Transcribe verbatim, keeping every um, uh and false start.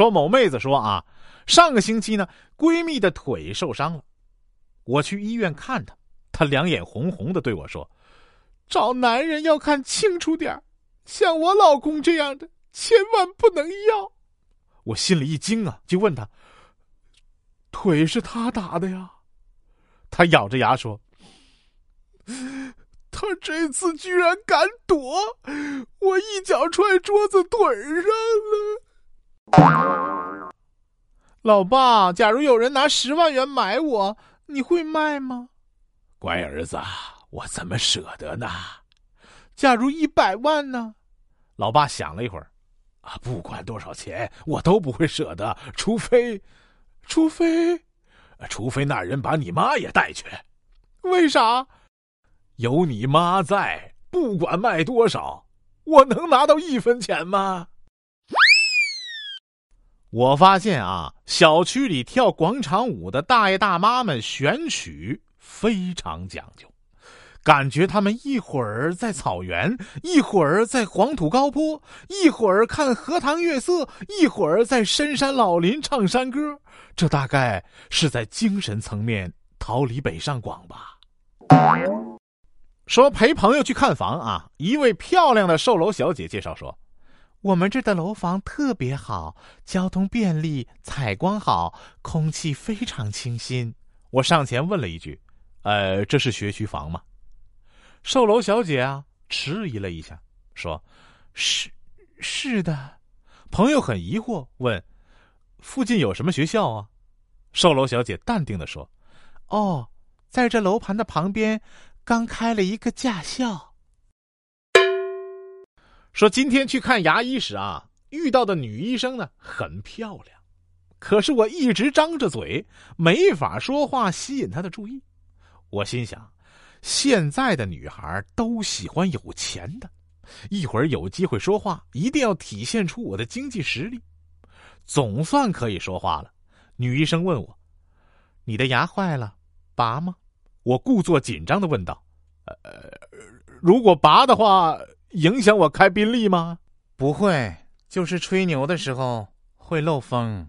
说某妹子说啊，上个星期呢，闺蜜的腿受伤了，我去医院看她，她两眼红红的对我说，找男人要看清楚点，像我老公这样的千万不能要。我心里一惊啊，就问她，腿是他打的呀？她咬着牙说，他这次居然敢躲，我一脚踹桌子腿上了。老爸，假如有人拿十万元买我，你会卖吗？乖儿子，我怎么舍得呢？假如一百万呢？老爸想了一会儿，啊，不管多少钱，我都不会舍得，除非，除非，除非那人把你妈也带去。为啥？有你妈在，不管卖多少，我能拿到一分钱吗？我发现啊，小区里跳广场舞的大爷大妈们选曲非常讲究，感觉他们一会儿在草原，一会儿在黄土高坡，一会儿看荷塘月色，一会儿在深山老林唱山歌，这大概是在精神层面逃离北上广吧。说陪朋友去看房啊，一位漂亮的售楼小姐介绍说，我们这的楼房特别好，交通便利，采光好，空气非常清新。我上前问了一句，呃，这是学区房吗？售楼小姐啊，迟疑了一下，说，是，是的。朋友很疑惑，问，附近有什么学校啊？售楼小姐淡定地说，哦，在这楼盘的旁边刚开了一个驾校。说今天去看牙医时啊，遇到的女医生呢很漂亮，可是我一直张着嘴，没法说话吸引她的注意。我心想，现在的女孩都喜欢有钱的，一会儿有机会说话，一定要体现出我的经济实力。总算可以说话了，女医生问我，你的牙坏了，拔吗？我故作紧张地问道，呃，如果拔的话，影响我开宾利吗？不会，就是吹牛的时候会漏风。